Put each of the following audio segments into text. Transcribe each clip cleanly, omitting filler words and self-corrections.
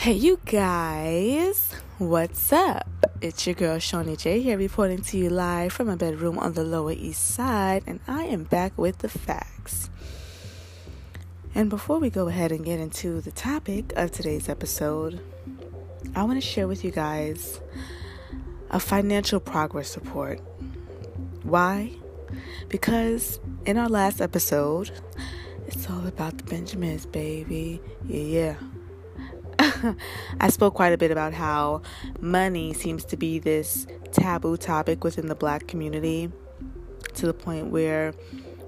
Hey you guys, what's up? It's your girl Shawnee J here, reporting to you live from my bedroom on the Lower East Side, and I am back with the facts. And before we go ahead and get into the topic of today's episode, I want to share with you guys a financial progress report. Why? Because in our last episode, it's all about the Benjamins, baby. Yeah. I spoke quite a bit about how money seems to be this taboo topic within the Black community, to the point where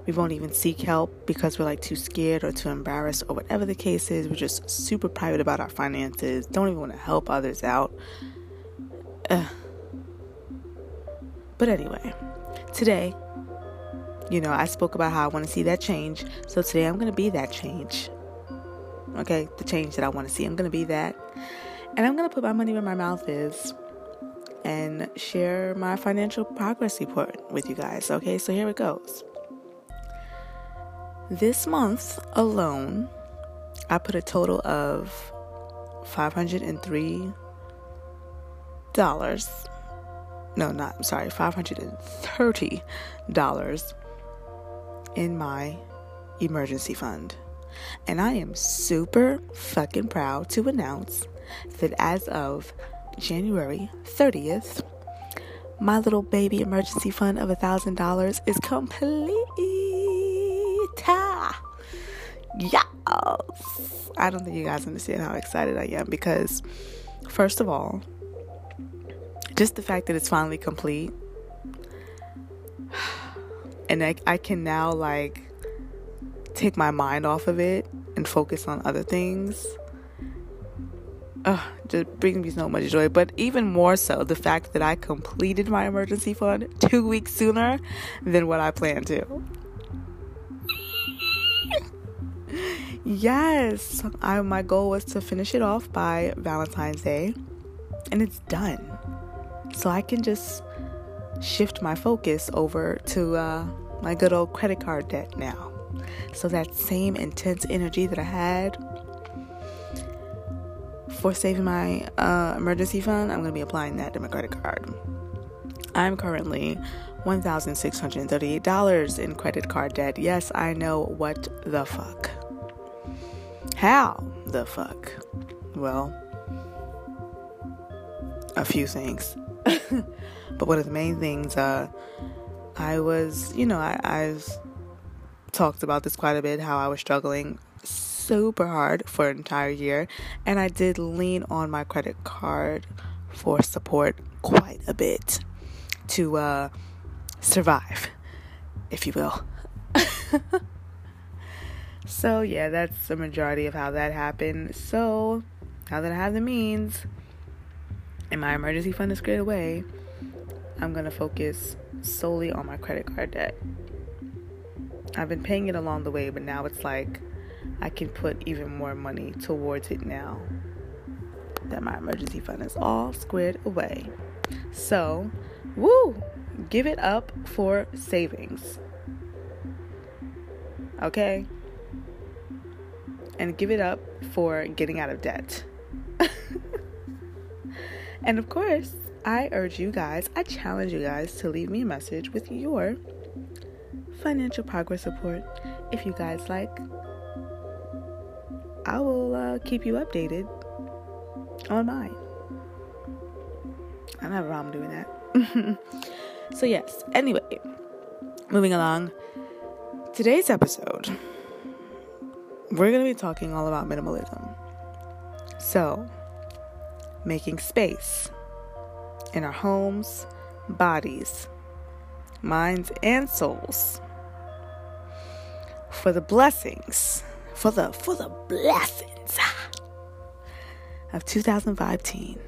we won't even seek help because we're like too scared or too embarrassed or whatever the case is. We're just super private about our finances, don't even want to help others out. But anyway, today, I spoke about how I want to see that change. So today I'm going to be that change. Okay, the change that I want to see. I'm going to be that. And I'm going to put my money where my mouth is and share my financial progress report with you guys. Okay, so here it goes. This month alone, I put a total of $530 in my emergency fund. And I am super fucking proud to announce that as of January 30th, my little baby emergency fund of $1,000 is complete. Yes. I don't think you guys understand how excited I am because, first of all, just the fact that it's finally complete, and I can now take my mind off of it and focus on other things, just brings me so much joy. But even more so, the fact that I completed my emergency fund 2 weeks sooner than what I planned to. Yes, my goal was to finish it off by Valentine's Day, and it's done. So I can just shift my focus over to my good old credit card debt now. So that same intense energy that I had for saving my emergency fund, I'm going to be applying that to my credit card. I'm currently $1,638 in credit card debt. Yes, I know. What the fuck? How the fuck? Well, a few things. But one of the main things, I've talked about this quite a bit, how I was struggling super hard for an entire year, and I did lean on my credit card for support quite a bit to survive, if you will. So yeah, that's the majority of how that happened. So now that I have the means and my emergency fund is cleared away, I'm gonna focus solely on my credit card debt. I've been paying it along the way, but now it's like I can put even more money towards it now that my emergency fund is all squared away. So, give it up for savings. Okay? And give it up for getting out of debt. And of course, I challenge you guys to leave me a message with your financial progress report. If you guys like, I will keep you updated on mine. I don't have a problem doing that. So yes, anyway, moving along. Today's episode, we're going to be talking all about minimalism. So, making space in our homes, bodies, minds, and souls for the blessings, for the blessings of 2015.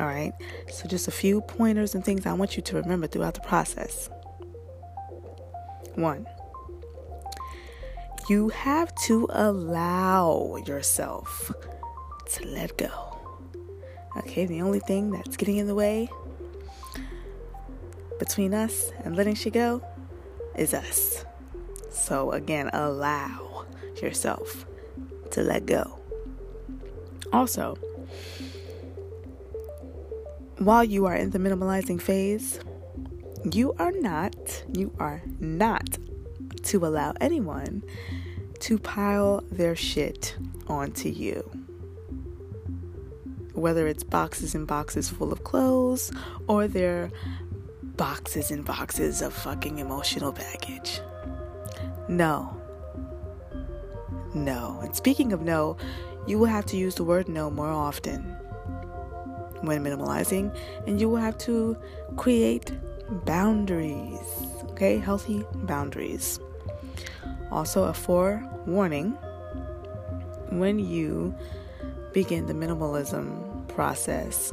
All right. So just a few pointers and things I want you to remember throughout the process. 1, you have to allow yourself to let go. Okay. The only thing that's getting in the way between us and letting shit go is us. So again, allow yourself to let go. Also, While you are in the minimalizing phase, you are not to allow anyone to pile their shit onto you. Whether it's boxes and boxes full of clothes, or they're boxes and boxes of fucking emotional baggage. No. And speaking of no, you will have to use the word no more often when minimalizing, and you will have to create boundaries. Okay? Healthy boundaries. Also, a forewarning: when you begin the minimalism process,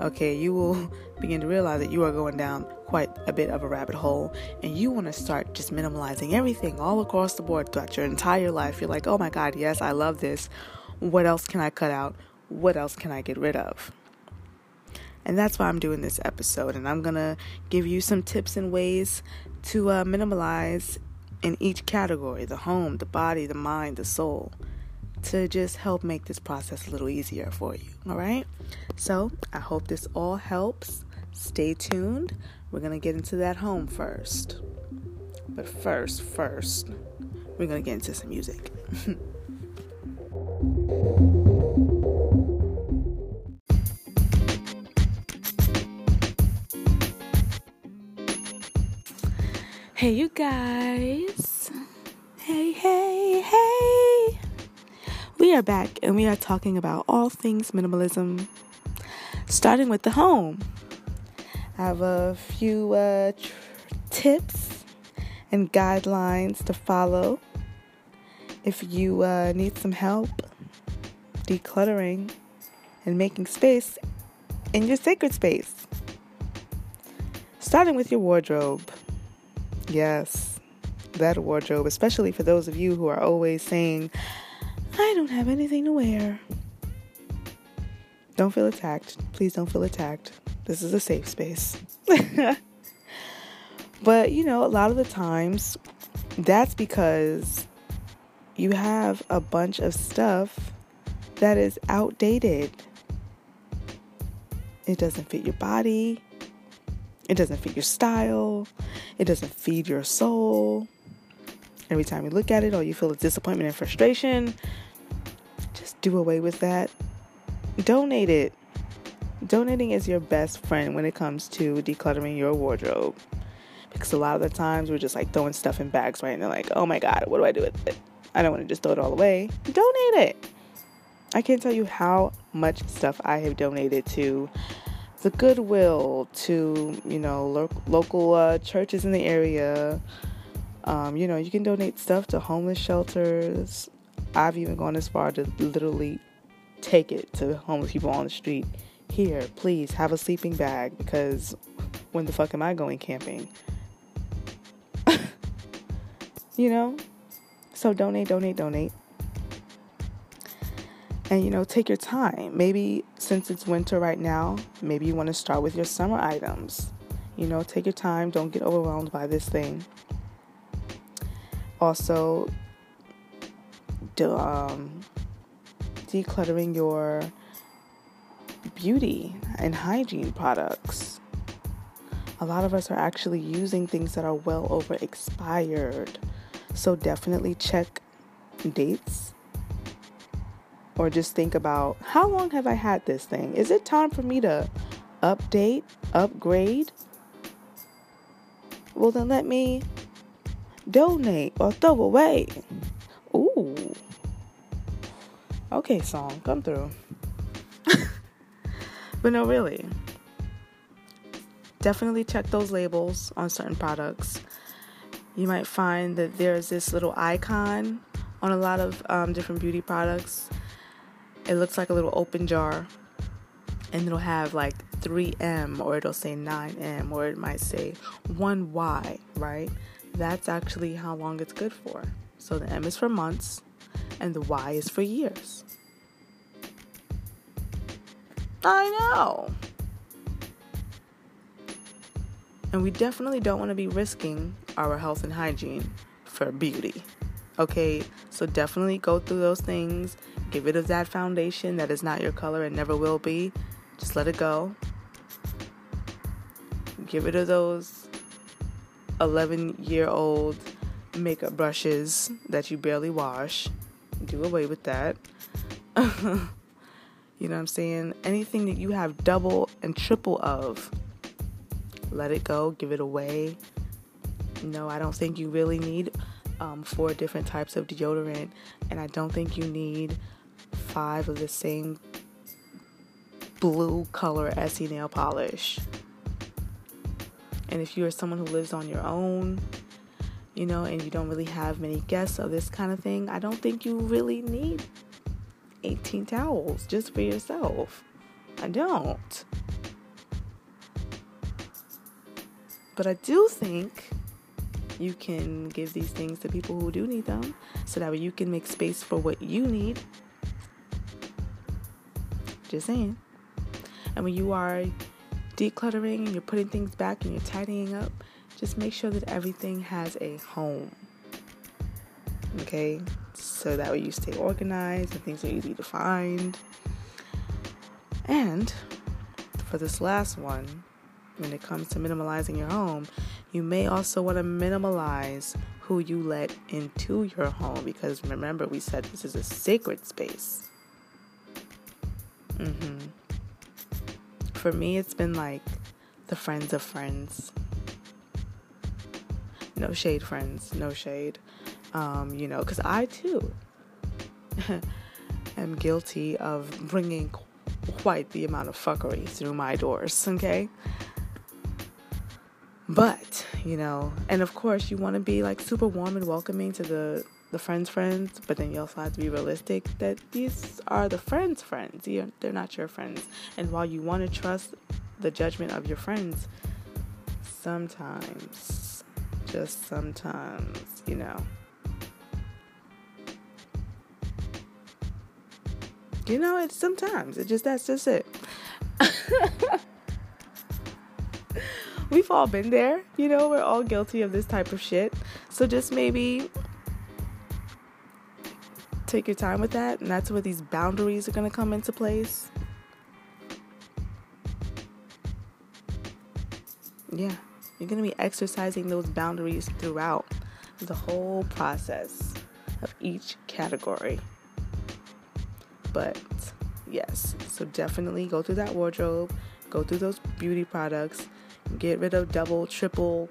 okay, you will begin to realize that you are going down quite a bit of a rabbit hole, and you want to start just minimalizing everything all across the board throughout your entire life. You're like, oh my God, yes, I love this. What else can I cut out? What else can I get rid of? And that's why I'm doing this episode, and I'm going to give you some tips and ways to minimalize in each category: the home, the body, the mind, the soul, to just help make this process a little easier for you. All right? So I hope this all helps. Stay tuned. We're going to get into that home first. But first, we're going to get into some music. Hey, you guys. Hey. We are back, and we are talking about all things minimalism, starting with the home. I have a few tips and guidelines to follow if you need some help decluttering and making space in your sacred space. Starting with your wardrobe. Yes, that wardrobe, especially for those of you who are always saying, I don't have anything to wear. Don't feel attacked. Please don't feel attacked. This is a safe space. But, a lot of the times, that's because you have a bunch of stuff that is outdated. It doesn't fit your body. It doesn't fit your style. It doesn't feed your soul. Every time you look at it, or you feel disappointment and frustration, just do away with that. Donate it. Donating is your best friend when it comes to decluttering your wardrobe. Because a lot of the times we're just like throwing stuff in bags, right? And they're like, oh my God, what do I do with it? I don't want to just throw it all away. Donate it. I can't tell you how much stuff I have donated to the Goodwill, to, local churches in the area. You can donate stuff to homeless shelters. I've even gone as far to literally take it to homeless people on the street. Here, please have a sleeping bag, because when the fuck am I going camping? So donate. And, take your time. Maybe since it's winter right now, maybe you want to start with your summer items. Take your time. Don't get overwhelmed by this thing. Also, decluttering your beauty and hygiene products. A lot of us are actually using things that are well over expired. So definitely check dates, or just think about, how long have I had this thing? Is it time for me to update, upgrade? Well, then let me donate or throw away. Ooh. Okay, song, come through. But no, really. Definitely check those labels on certain products. You might find that there's this little icon on a lot of different beauty products. It looks like a little open jar, and it'll have like 3M, or it'll say 9M, or it might say 1Y, right? That's actually how long it's good for. So the M is for months, and the Y is for years. I know. And we definitely don't want to be risking our health and hygiene for beauty. Okay, so definitely go through those things. Get rid of that foundation that is not your color and never will be. Just let it go. Get rid of those 11-year-old makeup brushes that you barely wash. Do away with that. You know what I'm saying? Anything that you have double and triple of, let it go. Give it away. No, I don't think you really need 4 different types of deodorant, and I don't think you need 5 of the same blue color Essie nail polish. And if you are someone who lives on your own, you know, and you don't really have many guests of this kind of thing, I don't think you really need 18 towels just for yourself. I don't. But I do think you can give these things to people who do need them, so that way you can make space for what you need. Just saying. And when you are decluttering and you're putting things back and you're tidying up, just make sure that everything has a home. Okay? So that way you stay organized and things are easy to find. And for this last one, when it comes to minimalizing your home, you may also want to minimalize who you let into your home, because remember, we said this is a sacred space. For me, it's been like the friends of friends. No shade, friends. No shade. You know, because I too am guilty of bringing quite the amount of fuckery through my doors, okay? But, you know, and of course you want to be like super warm and welcoming to the friends' friends, but then you also have to be realistic that these are the friends' friends. They're not your friends. And while you want to trust the judgment of your friends, sometimes, just sometimes, you know, it's sometimes. That's just it. We've all been there. You know, we're all guilty of this type of shit. So just maybe take your time with that. And that's where these boundaries are going to come into place. Yeah. You're going to be exercising those boundaries throughout the whole process of each category. But yes, so definitely go through that wardrobe, go through those beauty products, get rid of double, triple,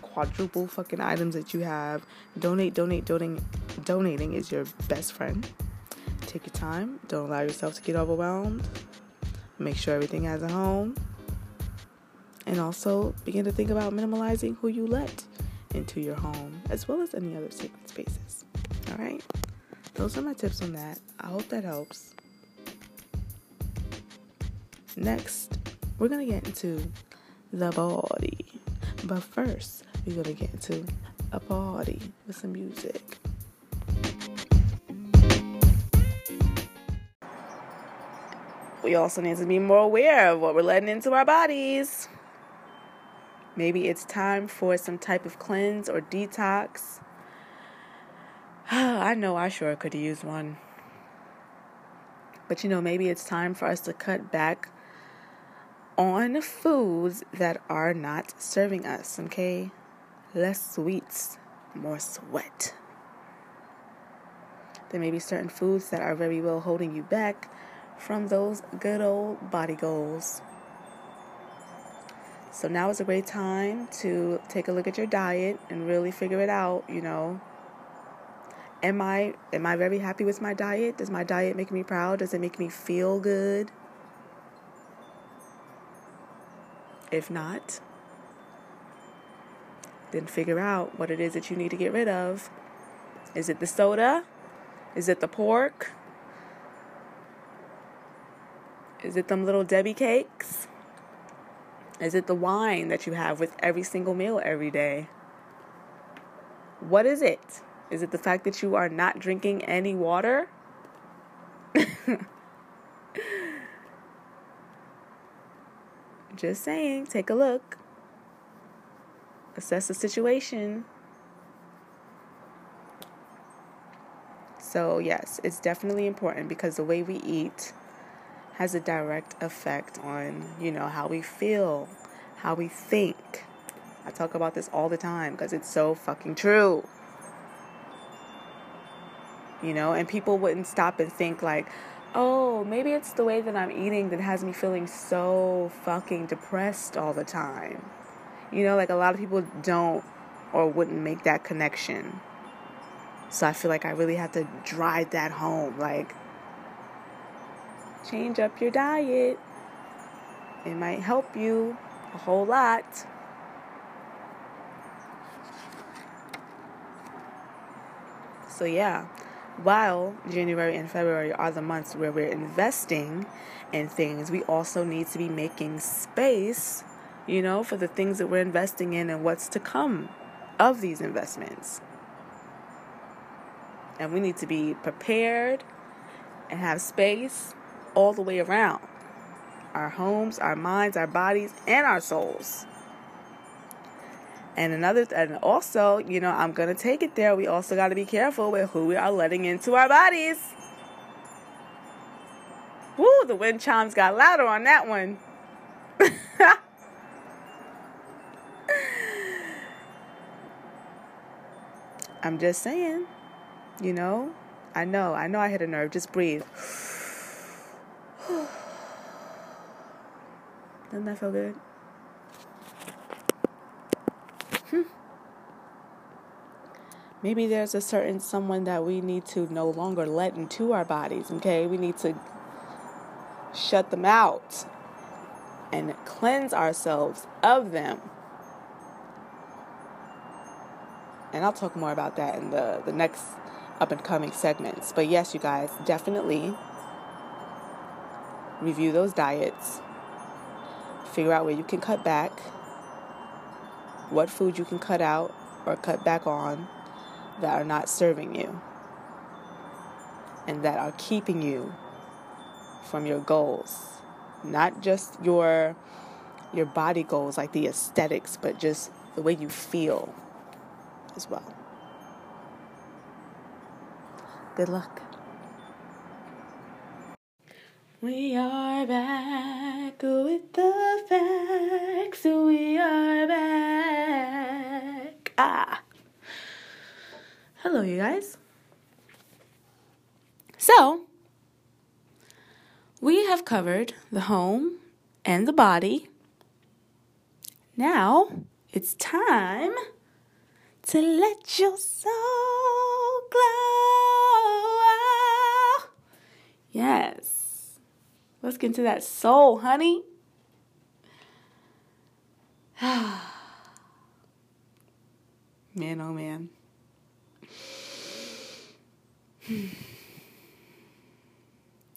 quadruple fucking items that you have. Donating is your best friend. Take your time. Don't allow yourself to get overwhelmed. Make sure everything has a home. And also begin to think about minimalizing who you let into your home, as well as any other sacred spaces. All right. Those are my tips on that. I hope that helps. Next, we're going to get into the body. But first, we're going to get into a party with some music. We also need to be more aware of what we're letting into our bodies. Maybe it's time for some type of cleanse or detox. I know I sure could use one. But, maybe it's time for us to cut back on foods that are not serving us, okay? Less sweets, more sweat. There may be certain foods that are very well holding you back from those good old body goals. So now is a great time to take a look at your diet and really figure it out, Am I very happy with my diet? Does my diet make me proud? Does it make me feel good? If not, then figure out what it is that you need to get rid of. Is it the soda? Is it the pork? Is it them little Debbie cakes? Is it the wine that you have with every single meal every day? What is it? Is it the fact that you are not drinking any water? Just saying, take a look. Assess the situation. So yes, it's definitely important because the way we eat has a direct effect on, how we feel, how we think. I talk about this all the time because it's so fucking true. And people wouldn't stop and think like, oh, maybe it's the way that I'm eating that has me feeling so fucking depressed all the time. Like a lot of people don't or wouldn't make that connection. So I feel like I really have to drive that home. Like, change up your diet. It might help you a whole lot. So yeah, while January and February are the months where we're investing in things, we also need to be making space, for the things that we're investing in and what's to come of these investments. And we need to be prepared and have space all the way around. Our homes, our minds, our bodies, and our souls. And also, I'm going to take it there. We also got to be careful with who we are letting into our bodies. Woo, the wind chimes got louder on that one. I'm just saying, I know I hit a nerve. Just breathe. Doesn't that feel good? Maybe there's a certain someone that we need to no longer let into our bodies, okay? We need to shut them out and cleanse ourselves of them. And I'll talk more about that in the next up-and-coming segments. But yes, you guys, definitely review those diets. Figure out where you can cut back, what food you can cut out or cut back on that are not serving you and that are keeping you from your goals. Not just your body goals, like the aesthetics, but just the way you feel as well. Good luck. We are back with the facts. We are back. Hello, you guys. So, we have covered the home and the body. Now, it's time to let your soul glow. Yes. Let's get into that soul, honey. Man, oh man.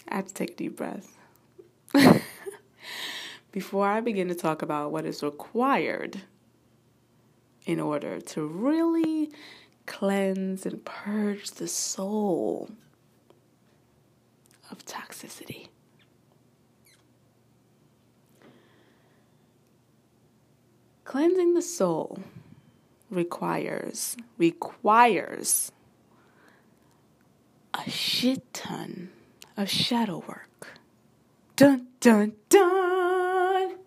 I have to take a deep breath. Before I begin to talk about what is required in order to really cleanse and purge the soul of toxicity. Cleansing the soul requires a shit ton of shadow work. Dun, dun, dun!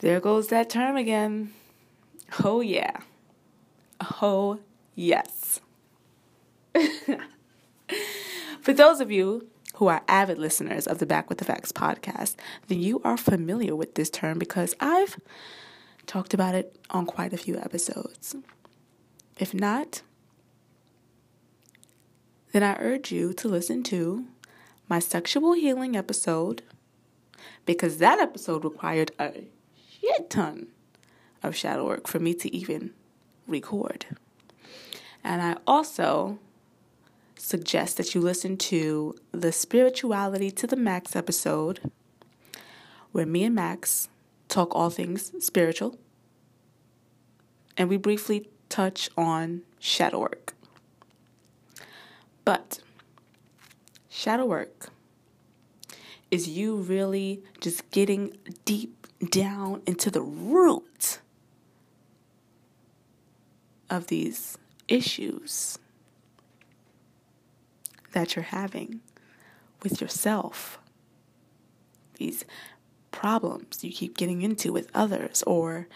There goes that term again. Oh, yeah. Oh, yes. For those of you who are avid listeners of the Back with the Facts podcast, then you are familiar with this term because I've talked about it on quite a few episodes. If not, then I urge you to listen to my sexual healing episode because that episode required a shit ton of shadow work for me to even record. And I also suggest that you listen to the Spirituality to the Max episode where me and Max talk all things spiritual, and we briefly touch on shadow work. But shadow work is you really just getting deep down into the root of these issues that you're having with yourself, these problems you keep getting into with others or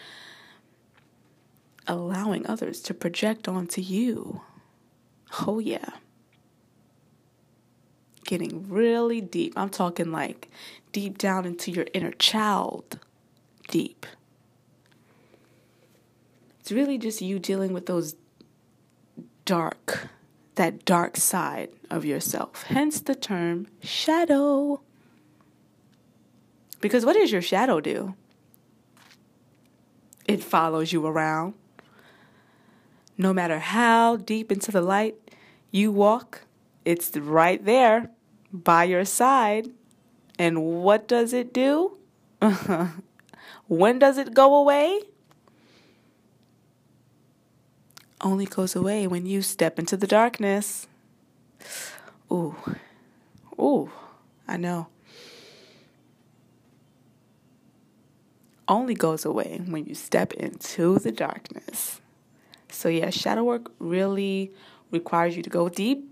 allowing others to project onto you. Oh yeah. Getting really deep. I'm talking like deep down into your inner child. Deep. It's really just you dealing with those that dark side of yourself. Hence the term shadow. Because what does your shadow do? It follows you around. No matter how deep into the light you walk, it's right there by your side. And what does it do? When does it go away? Only goes away when you step into the darkness. Ooh, I know. Only goes away when you step into the darkness. So yeah, shadow work really requires you to go deep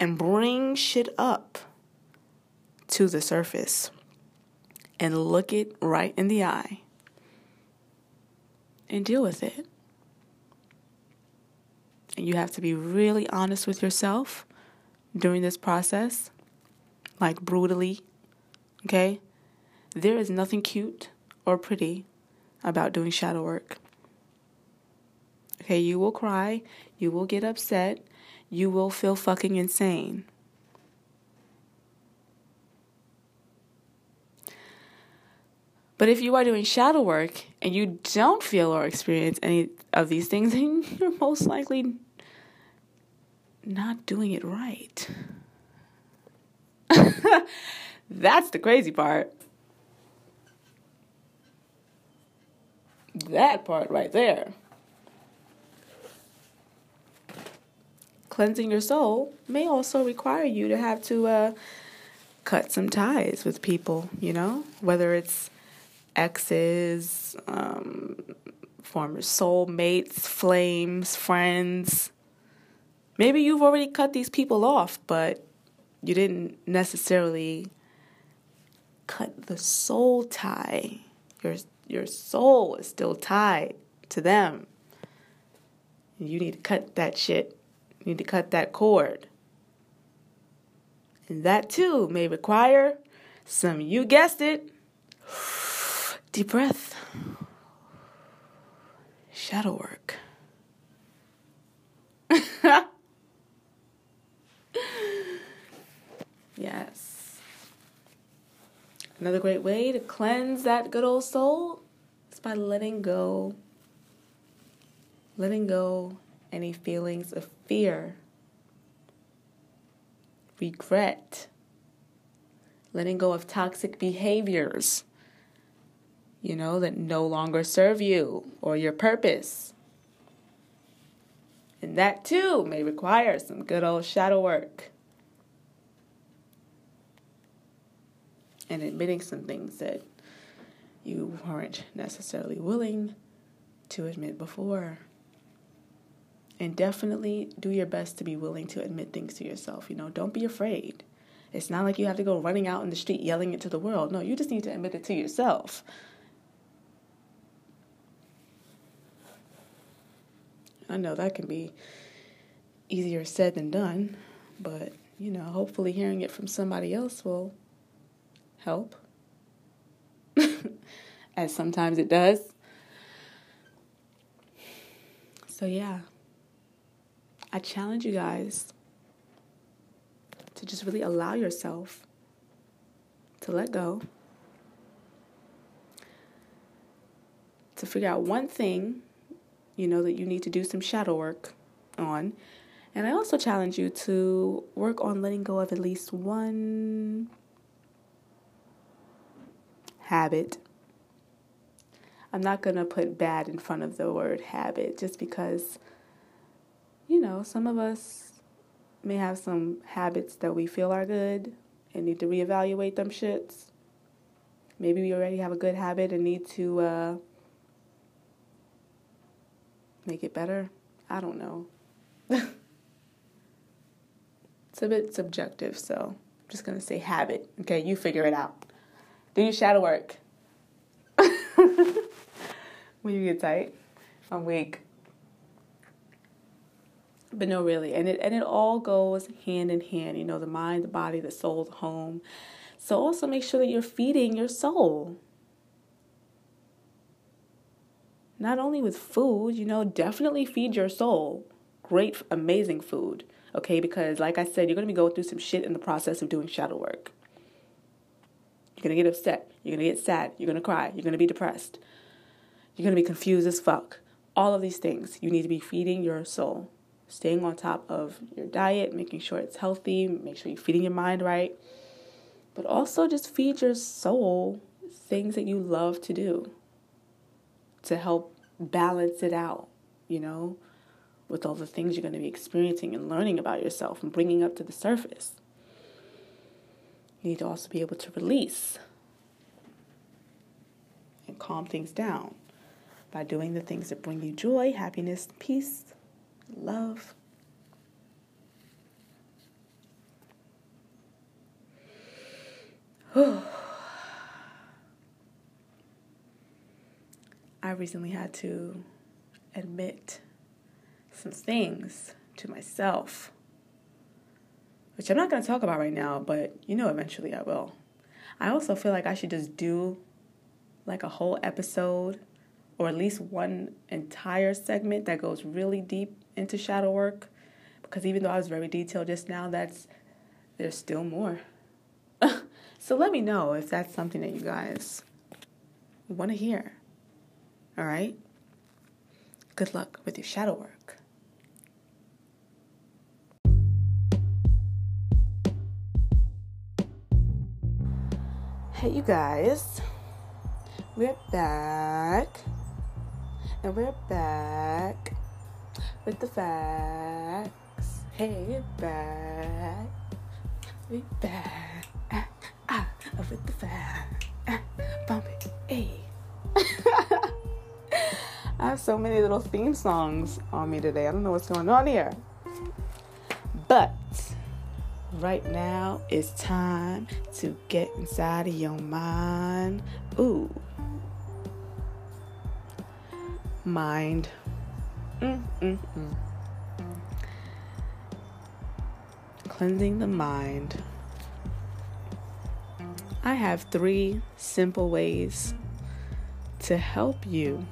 and bring shit up to the surface and look it right in the eye and deal with it. And you have to be really honest with yourself during this process, like brutally, okay? There is nothing cute or pretty about doing shadow work. Okay, you will cry, you will get upset, you will feel fucking insane. But if you are doing shadow work and you don't feel or experience any of these things, then you're most likely not doing it right. That's the crazy part. That part right there. Cleansing your soul may also require you to have to cut some ties with people, you know? Whether it's exes, former soulmates, flames, friends. Maybe you've already cut these people off, but you didn't necessarily cut the soul tie. Your soul is still tied to them. You need to cut that shit. You need to cut that cord. And that too may require some, you guessed it, deep breath, shadow work. Yes. Another great way to cleanse that good old soul is by letting go. Letting go any feelings of fear, regret, letting go of toxic behaviors, you know, that no longer serve you or your purpose. And that too may require some good old shadow work. And admitting some things that you weren't necessarily willing to admit before. And definitely do your best to be willing to admit things to yourself. You know, don't be afraid. It's not like you have to go running out in the street yelling it to the world. No, you just need to admit it to yourself. I know that can be easier said than done, but, you know, hopefully hearing it from somebody else will help, as sometimes it does. So yeah, I challenge you guys to just really allow yourself to let go, to figure out one thing, you know, that you need to do some shadow work on. And I also challenge you to work on letting go of at least one habit. I'm not going to put bad in front of the word habit just because, you know, some of us may have some habits that we feel are good and need to reevaluate them shits. Maybe we already have a good habit and need to make it better. I don't know. It's a bit subjective, so I'm just going to say habit. Okay, you figure it out. Do you shadow work? When you get tight, I'm weak. But no, really, and it all goes hand in hand. You know, the mind, the body, the soul, the home. So also make sure that you're feeding your soul. Not only with food, you know, definitely feed your soul. Great, amazing food, okay? Because like I said, you're going to be going through some shit in the process of doing shadow work. You're going to get upset. You're going to get sad. You're going to cry. You're going to be depressed. You're going to be confused as fuck. All of these things. You need to be feeding your soul. Staying on top of your diet, making sure it's healthy, make sure you're feeding your mind right. But also just feed your soul things that you love to do to help balance it out, you know, with all the things you're going to be experiencing and learning about yourself and bringing up to the surface. You need to also be able to release and calm things down by doing the things that bring you joy, happiness, peace, love. I recently had to admit some things to myself, which I'm not going to talk about right now, but you know eventually I will. I also feel like I should just do like a whole episode or at least one entire segment that goes really deep into shadow work, because even though I was very detailed just now, there's still more. So let me know if that's something that you guys want to hear. All right? Good luck with your shadow work. Hey, you guys. We're back. And we're back with the facts. Hey, we're back. We're back. With the facts. Bump it. Hey. I have so many little theme songs on me today. I don't know what's going on here. But right now it's time to get inside of your mind. Ooh. Mind. Cleansing the mind. I have 3 simple ways to help you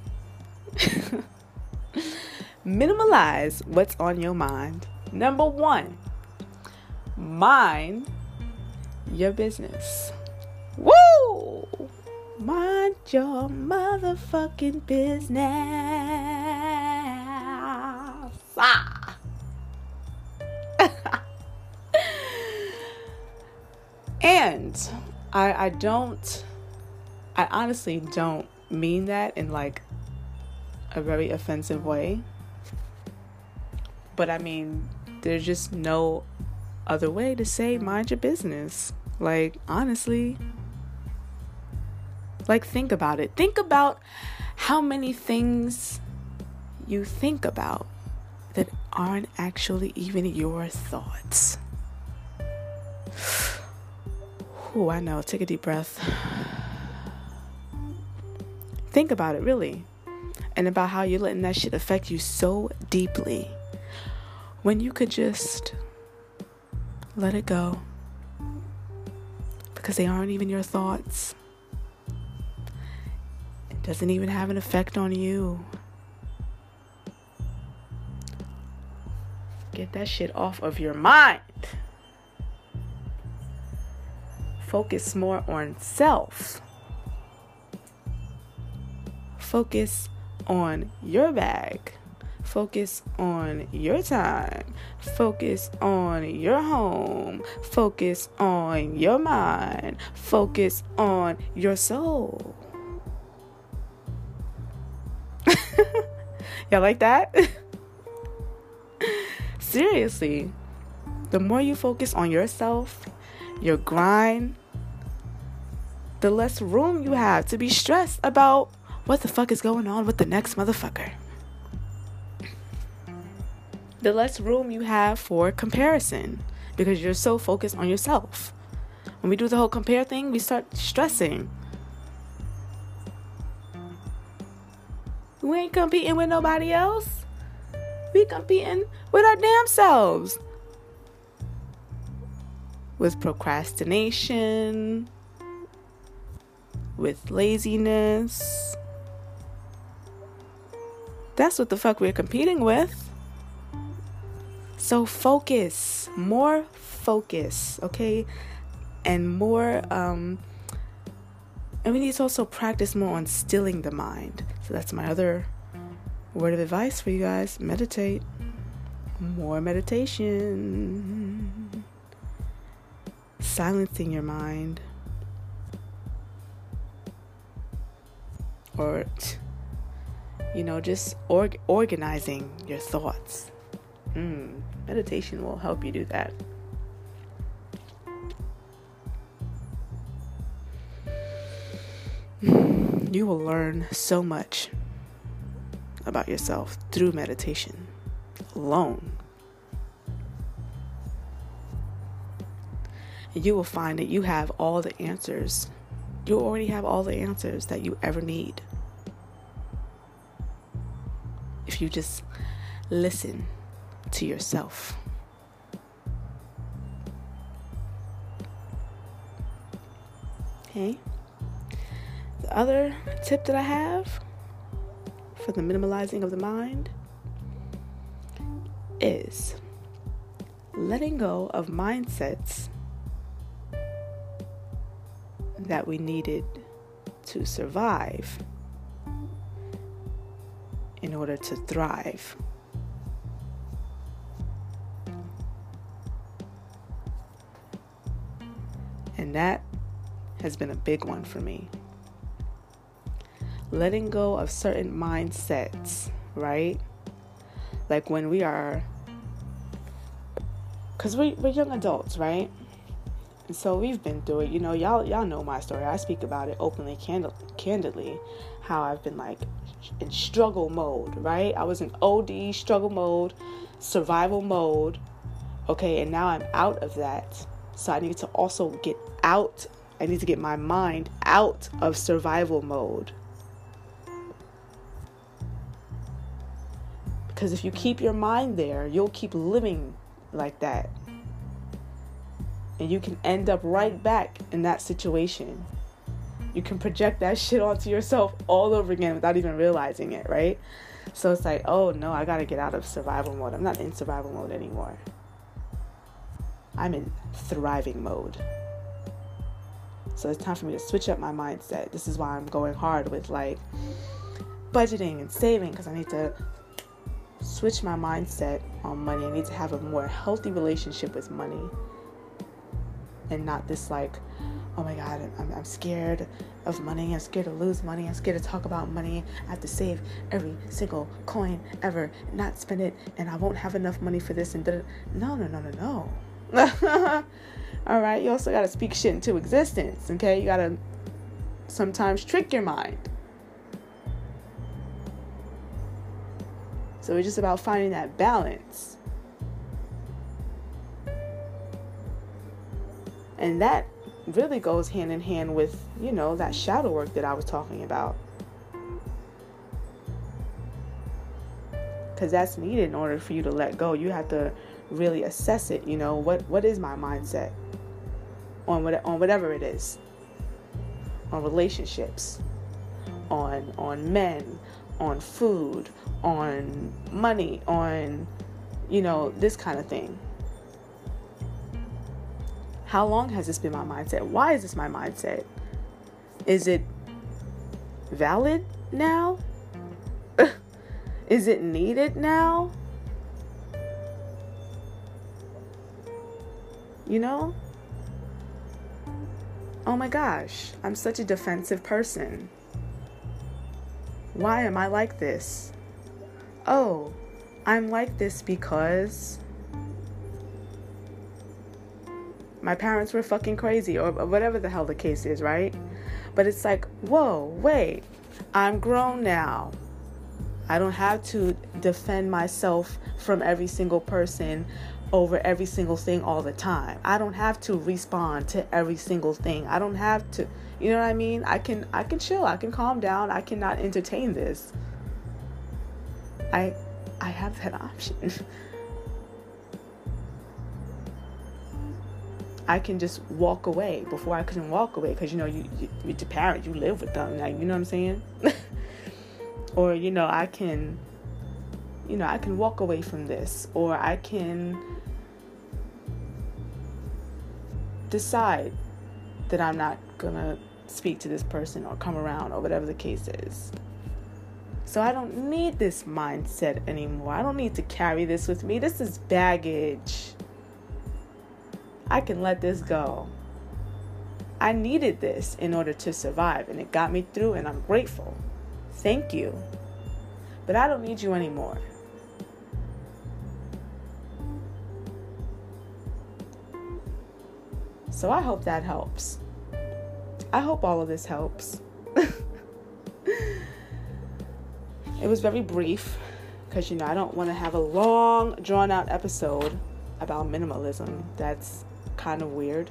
minimalize what's on your mind. Number 1, mind your business. Woo! Mind your motherfucking business. Ah! And I honestly don't mean that in like a very offensive way. But I mean, there's just no other way to say mind your business. Like, honestly, like think about it. Think about how many things you think about that aren't actually even your thoughts. Ooh, I know. Take a deep breath. Think about it, really. And about how you're letting that shit affect you so deeply. When you could just let it go. Because they aren't even your thoughts. It doesn't even have an effect on you. Get that shit off of your mind. Focus more on self. Focus on your bag. Focus on your time. Focus on your home. Focus on your mind. Focus on your soul. Y'all like that? Seriously, the more you focus on yourself, your grind, the less room you have to be stressed about what the fuck is going on with the next motherfucker. The less room you have for comparison. because you're so focused on yourself. When we do the whole compare thing, we start stressing. We ain't competing with nobody else. We competing with our damn selves. With procrastination, with laziness. That's what the fuck we're competing with. So focus, more focus, okay? And more, and we need to also practice more on stilling the mind. So that's my other word of advice for you guys. Meditate. More meditation. Silencing your mind. Or, you know, just organizing your thoughts. Meditation will help you do that. You will learn so much about yourself through meditation alone. You will find that you have all the answers. You already have all the answers that you ever need. If you just listen to yourself. Okay. The other tip that I have for the minimalizing of the mind is letting go of mindsets that we needed to survive in order to thrive. And that has been a big one for me. Letting go of certain mindsets, right? Like when we are, because we're young adults, right? And so we've been through it. You know, y'all know my story. I speak about it openly, candidly, how I've been like in struggle mode, right? I was in OD, struggle mode, survival mode, okay? And now I'm out of that. So I need to also get out. I need to get my mind out of survival mode. Because if you keep your mind there, you'll keep living like that. And you can end up right back in that situation. You can project that shit onto yourself all over again without even realizing it, right? So it's like, oh no, I gotta get out of survival mode. I'm not in survival mode anymore. I'm in thriving mode. So it's time for me to switch up my mindset. This is why I'm going hard with like budgeting and saving, because I need to switch my mindset on money. I need to have a more healthy relationship with money and not this like, oh my God, I'm scared of money. I'm scared to lose money. I'm scared to talk about money. I have to save every single coin ever and not spend it, and I won't have enough money for this and da-da. No. All right. You also got to speak shit into existence. Okay. You got to sometimes trick your mind. So it's just about finding that balance. And that really goes hand in hand with, you know, that shadow work that I was talking about. Because that's needed in order for you to let go. You have to really assess it, you know, what is my mindset on whatever it is. On relationships, on men, on food, on money, on, you know, this kind of thing. How long has this been my mindset? Why is this my mindset? Is it valid now? Is it needed now? You know? Oh my gosh, I'm such a defensive person. Why am I like this? Oh, I'm like this because my parents were fucking crazy, or whatever the hell the case is, right? But it's like, whoa, wait, I'm grown now. I don't have to defend myself from every single person over every single thing all the time. I don't have to respond to every single thing. I don't have to, you know what I mean? I can chill. I can calm down. I cannot entertain this. I have that option. I can just walk away. Before I couldn't walk away because, you know, with your parents, you live with them. Like, you know what I'm saying? Or, you know, I can walk away from this. Or I can decide that I'm not going to speak to this person or come around or whatever the case is. So I don't need this mindset anymore. I don't need to carry this with me. This is baggage. I can let this go. I needed this in order to survive, and it got me through, and I'm grateful. Thank you. But I don't need you anymore. So I hope that helps. I hope all of this helps. It was very brief because, you know, I don't want to have a long, drawn-out episode about minimalism. That's kind of weird.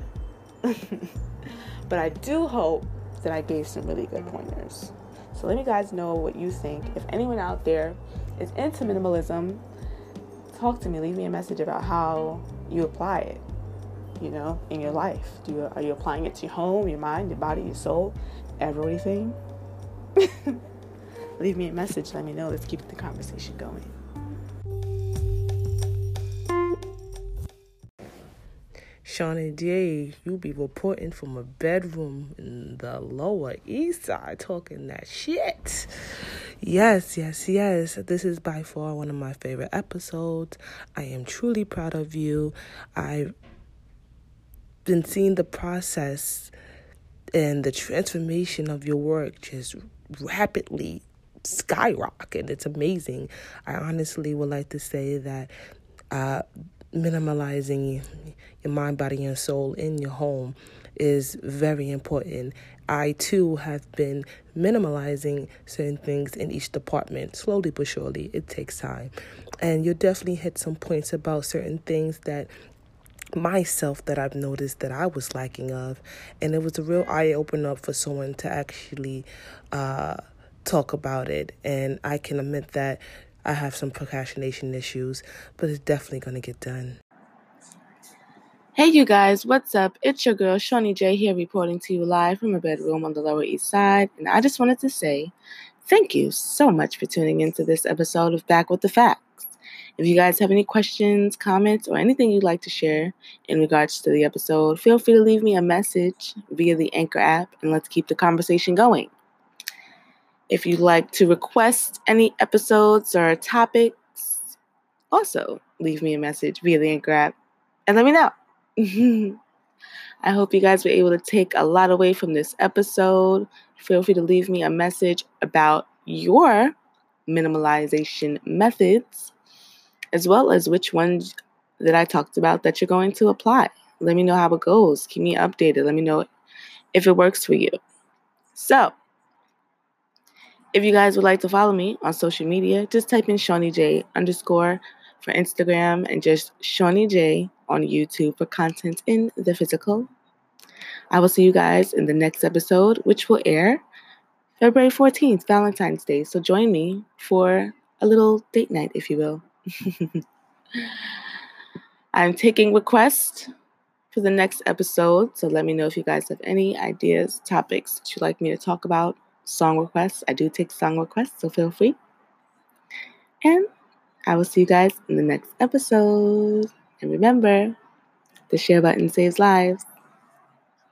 But I do hope that I gave some really good pointers. So let me guys know what you think. If anyone out there is into minimalism, talk to me. Leave me a message about how you apply it, you know, in your life. Are you applying it to your home, your mind, your body, your soul, everything? Leave me a message. Let me know. Let's keep the conversation going. Shauna J, you be reporting from a bedroom in the Lower East Side talking that shit. Yes. This is by far one of my favorite episodes. I am truly proud of you. I've been seeing the process and the transformation of your work just rapidly skyrocket. It's amazing. I honestly would like to say that minimalizing your mind, body, and soul in your home is very important. I, too, have been minimalizing certain things in each department. Slowly but surely, it takes time. And you definitely hit some points about certain things that myself that I've noticed that I was lacking of. And it was a real eye-opener for someone to actually talk about it. And I can admit that I have some procrastination issues, but it's definitely going to get done. Hey, you guys, what's up? It's your girl, Shauna J, here reporting to you live from a bedroom on the Lower East Side. And I just wanted to say thank you so much for tuning into this episode of Back with the Facts. If you guys have any questions, comments, or anything you'd like to share in regards to the episode, feel free to leave me a message via the Anchor app, and let's keep the conversation going. If you'd like to request any episodes or topics, also leave me a message via the Anchor app and let me know. I hope you guys were able to take a lot away from this episode. Feel free to leave me a message about your minimalization methods, as well as which ones that I talked about that you're going to apply. Let me know how it goes. Keep me updated. Let me know if it works for you. So, if you guys would like to follow me on social media, just type in ShaunieJ_ for Instagram and just ShaunieJ on YouTube for content in the physical. I will see you guys in the next episode, which will air February 14th, Valentine's Day. So join me for a little date night, if you will. I'm taking requests for the next episode. So let me know if you guys have any ideas, topics that you'd like me to talk about. Song requests. I do take song requests, so feel free. And I will see you guys in the next episode. And remember, the share button saves lives.